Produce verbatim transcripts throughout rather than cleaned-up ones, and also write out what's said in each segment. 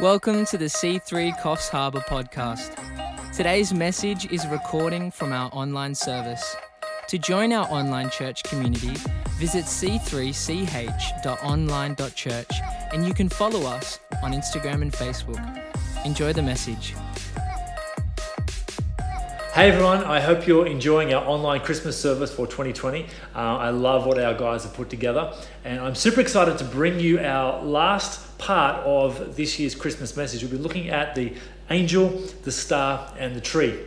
Welcome to the C three Coffs Harbour podcast. Today's message is a recording from our online service. To join our online church community, visit c three c h dot online dot church and you can follow us on Instagram and Facebook. Enjoy the message. Hey everyone, I hope you're enjoying our online Christmas service for twenty twenty. Uh, I love what our guys have put together, and I'm super excited to bring you our last part of this year's Christmas message. We'll be looking at the angel, the star, and the tree.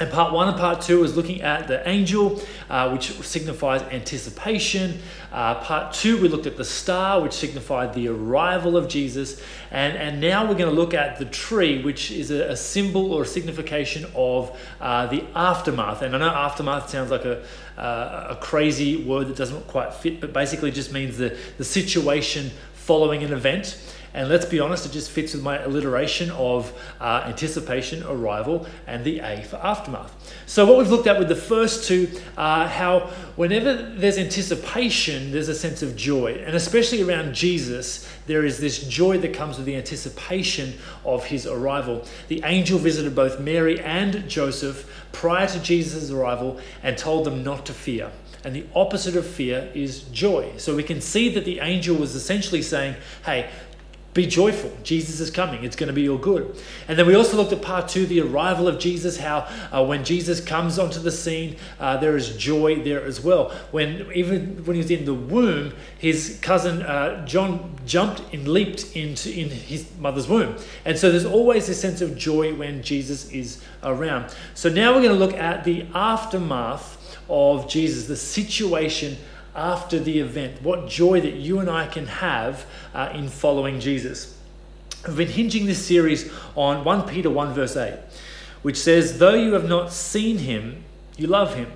And part one and part two is looking at the angel, uh, which signifies anticipation. Uh, part two, we looked at the star, which signified the arrival of Jesus. And, and now we're going to look at the tree, which is a, a symbol or a signification of uh, the aftermath. And I know aftermath sounds like a, uh, a crazy word that doesn't quite fit, but basically just means the, the situation following an event. And let's be honest, it just fits with my alliteration of uh, anticipation, arrival, and the A for aftermath. So what we've looked at with the first two are how whenever there's anticipation, there's a sense of joy. And especially around Jesus, there is this joy that comes with the anticipation of his arrival. The angel visited both Mary and Joseph prior to Jesus' arrival and told them not to fear. And the opposite of fear is joy. So we can see that the angel was essentially saying, hey, be joyful. Jesus is coming. It's going to be all good. And then we also looked at part two, the arrival of Jesus, how uh, when Jesus comes onto the scene, uh, there is joy there as well. When even when he was in the womb, his cousin uh, John jumped and leaped into in his mother's womb. And so there's always a sense of joy when Jesus is around. So now we're going to look at the aftermath of Jesus, the situation after the event, what joy that you and I can have uh, in following Jesus. We've been hinging this series on First Peter one verse eight, which says, though you have not seen him, you love him.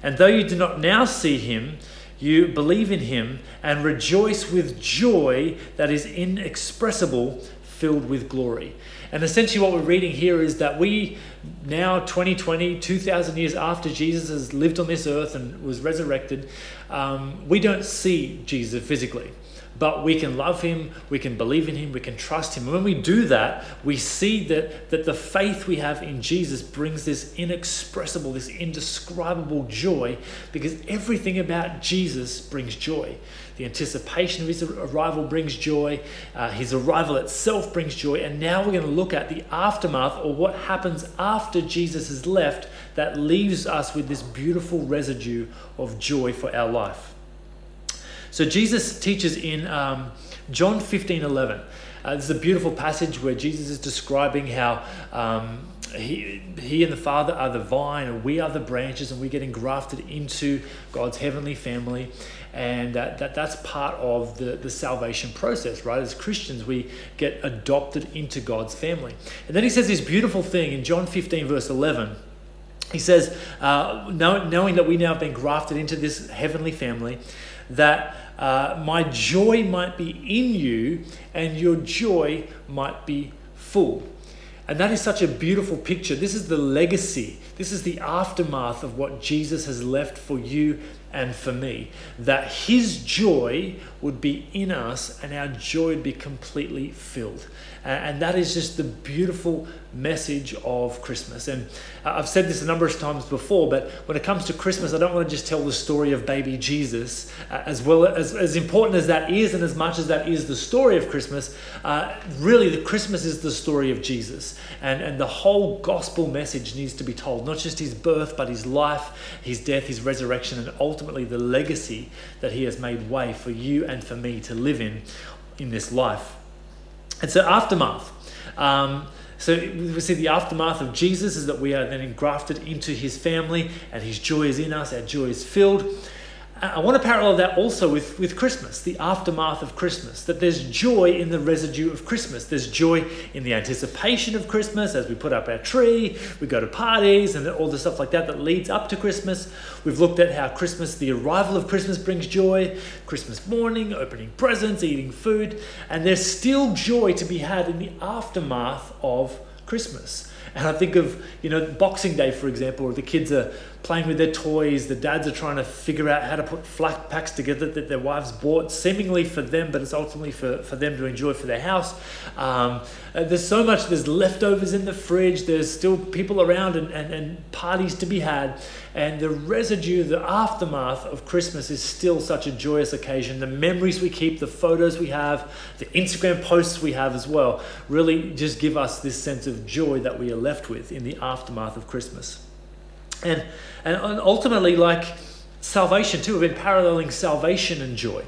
And though you do not now see him, you believe in him and rejoice with joy that is inexpressible, filled with glory. And essentially what we're reading here is that we now, twenty twenty, two thousand years after Jesus has lived on this earth and was resurrected, um, we don't see Jesus physically, but we can love him, we can believe in him, we can trust him. And when we do that, we see that, that the faith we have in Jesus brings this inexpressible, this indescribable joy, because everything about Jesus brings joy. The anticipation of his arrival brings joy. Uh, his arrival itself brings joy. And now we're going to look at the aftermath, or what happens after Jesus has left, that leaves us with this beautiful residue of joy for our life. So Jesus teaches in um, John fifteen eleven. Uh, this is a beautiful passage where Jesus is describing how um, he, he and the Father are the vine and we are the branches, and we're getting grafted into God's heavenly family. And uh, that that's part of the, the salvation process, right? As Christians, we get adopted into God's family. And then he says this beautiful thing in John fifteen verse eleven. He says, uh, knowing that we now have been grafted into this heavenly family, that uh, my joy might be in you and your joy might be full. And that is such a beautiful picture. This is the legacy. This is the aftermath of what Jesus has left for you and for me, that his joy would be in us and our joy would be completely filled. And that is just the beautiful message of Christmas. And I've said this a number of times before, but when it comes to Christmas, I don't want to just tell the story of baby Jesus. As well as, as important as that is, and as much as that is the story of Christmas, uh, really the Christmas is the story of Jesus. And, and the whole gospel message needs to be told, not just his birth, but his life, his death, his resurrection, and ultimately the legacy that he has made way for you and for me to live in, in this life. And so aftermath, um, so we see the aftermath of Jesus is that we are then engrafted into his family and his joy is in us, our joy is filled. I want to parallel that also with, with Christmas, the aftermath of Christmas, that there's joy in the residue of Christmas. There's joy in the anticipation of Christmas as we put up our tree, we go to parties and all the stuff like that that leads up to Christmas. We've looked at how Christmas, the arrival of Christmas brings joy, Christmas morning, opening presents, eating food, and there's still joy to be had in the aftermath of Christmas. And I think of, you know, Boxing Day, for example, where the kids are playing with their toys. The dads are trying to figure out how to put flat packs together that their wives bought, seemingly for them, but it's ultimately for, for them to enjoy for their house. Um, there's so much, there's leftovers in the fridge, there's still people around and, and, and parties to be had. And the residue, the aftermath of Christmas is still such a joyous occasion. The memories we keep, the photos we have, the Instagram posts we have as well, really just give us this sense of joy that we are left with in the aftermath of Christmas. And and ultimately, like salvation too, we've been paralleling salvation and joy,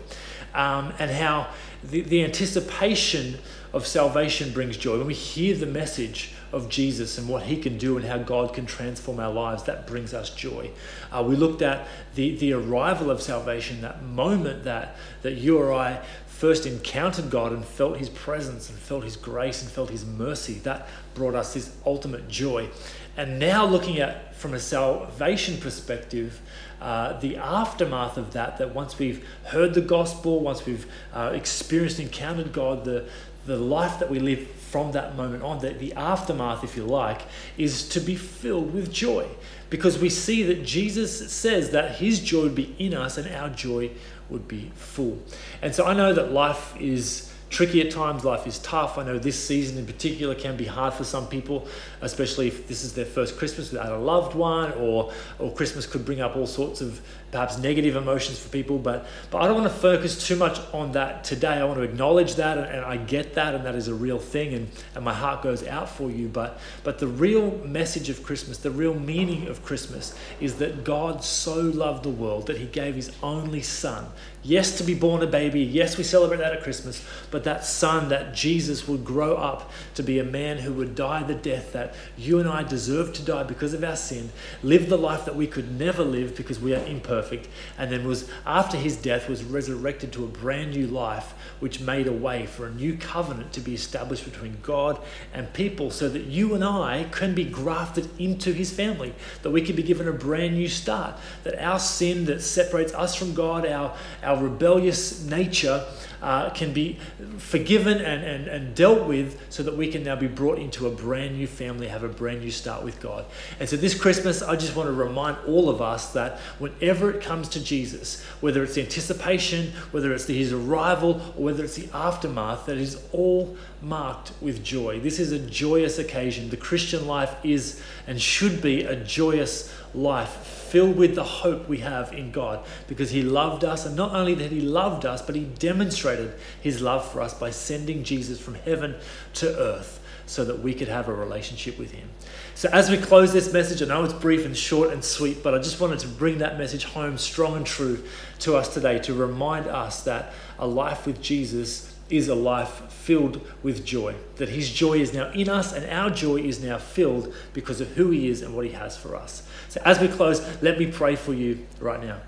um, and how the, the anticipation of salvation brings joy. When we hear the message of Jesus and what he can do and how God can transform our lives, that brings us joy. Uh, we looked at the, the arrival of salvation, that moment that, that you or I first encountered God and felt his presence and felt his grace and felt his mercy. That brought us this ultimate joy. And now looking at, from a salvation perspective, uh, the aftermath of that, that once we've heard the gospel, once we've uh, experienced and encountered God, the the life that we live from that moment on, the, the aftermath, if you like, is to be filled with joy. Because we see that Jesus says that his joy would be in us and our joy would be full. And so I know that life is tricky at times, life is tough. I know this season in particular can be hard for some people, especially if this is their first Christmas without a loved one, or or Christmas could bring up all sorts of perhaps negative emotions for people. But but I don't want to focus too much on that today. I want to acknowledge that, and, and I get that, and that is a real thing, and, and my heart goes out for you. But but the real message of Christmas, the real meaning of Christmas, is that God so loved the world that he gave his only son. Yes, to be born a baby. Yes, we celebrate that at Christmas. But that son, that Jesus, would grow up to be a man who would die the death that you and I deserve to die because of our sin, live the life that we could never live because we are imperfect, and then was, after his death, was resurrected to a brand new life, which made a way for a new covenant to be established between God and people, so that you and I can be grafted into his family, that we can be given a brand new start, that our sin that separates us from God, our our Our rebellious nature uh, can be forgiven and, and, and dealt with, so that we can now be brought into a brand new family, have a brand new start with God. And so this Christmas, I just want to remind all of us that whenever it comes to Jesus, whether it's the anticipation, whether it's the, his arrival, or whether it's the aftermath, that is all marked with joy. This is a joyous occasion. The Christian life is and should be a joyous life, filled with the hope we have in God, because he loved us. And not only that he loved us, but he demonstrated his love for us by sending Jesus from heaven to earth, so that we could have a relationship with him. So as we close this message, I know it's brief and short and sweet, but I just wanted to bring that message home strong and true to us today, to remind us that a life with Jesus is a life filled with joy, that his joy is now in us and our joy is now filled because of who he is and what he has for us. So as we close, let me pray for you right now.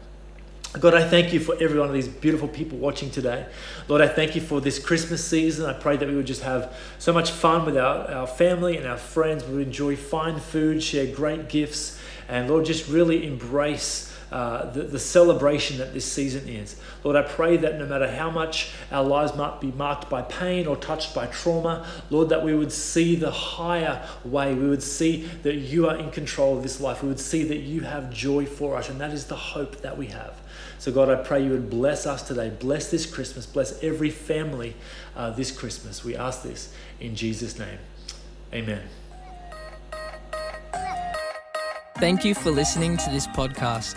God, I thank you for every one of these beautiful people watching today. Lord, I thank you for this Christmas season. I pray that we would just have so much fun with our, our family and our friends. We would enjoy fine food, share great gifts, and Lord, just really embrace Uh, the, the celebration that this season is. Lord, I pray that no matter how much our lives might be marked by pain or touched by trauma, Lord, that we would see the higher way. We would see that you are in control of this life. We would see that you have joy for us, and that is the hope that we have. So God, I pray you would bless us today. Bless this Christmas. Bless every family uh, this Christmas. We ask this in Jesus' name. Amen. Thank you for listening to this podcast.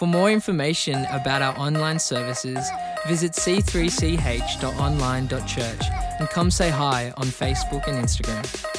For more information about our online services, visit c three c h dot online dot church and come say hi on Facebook and Instagram.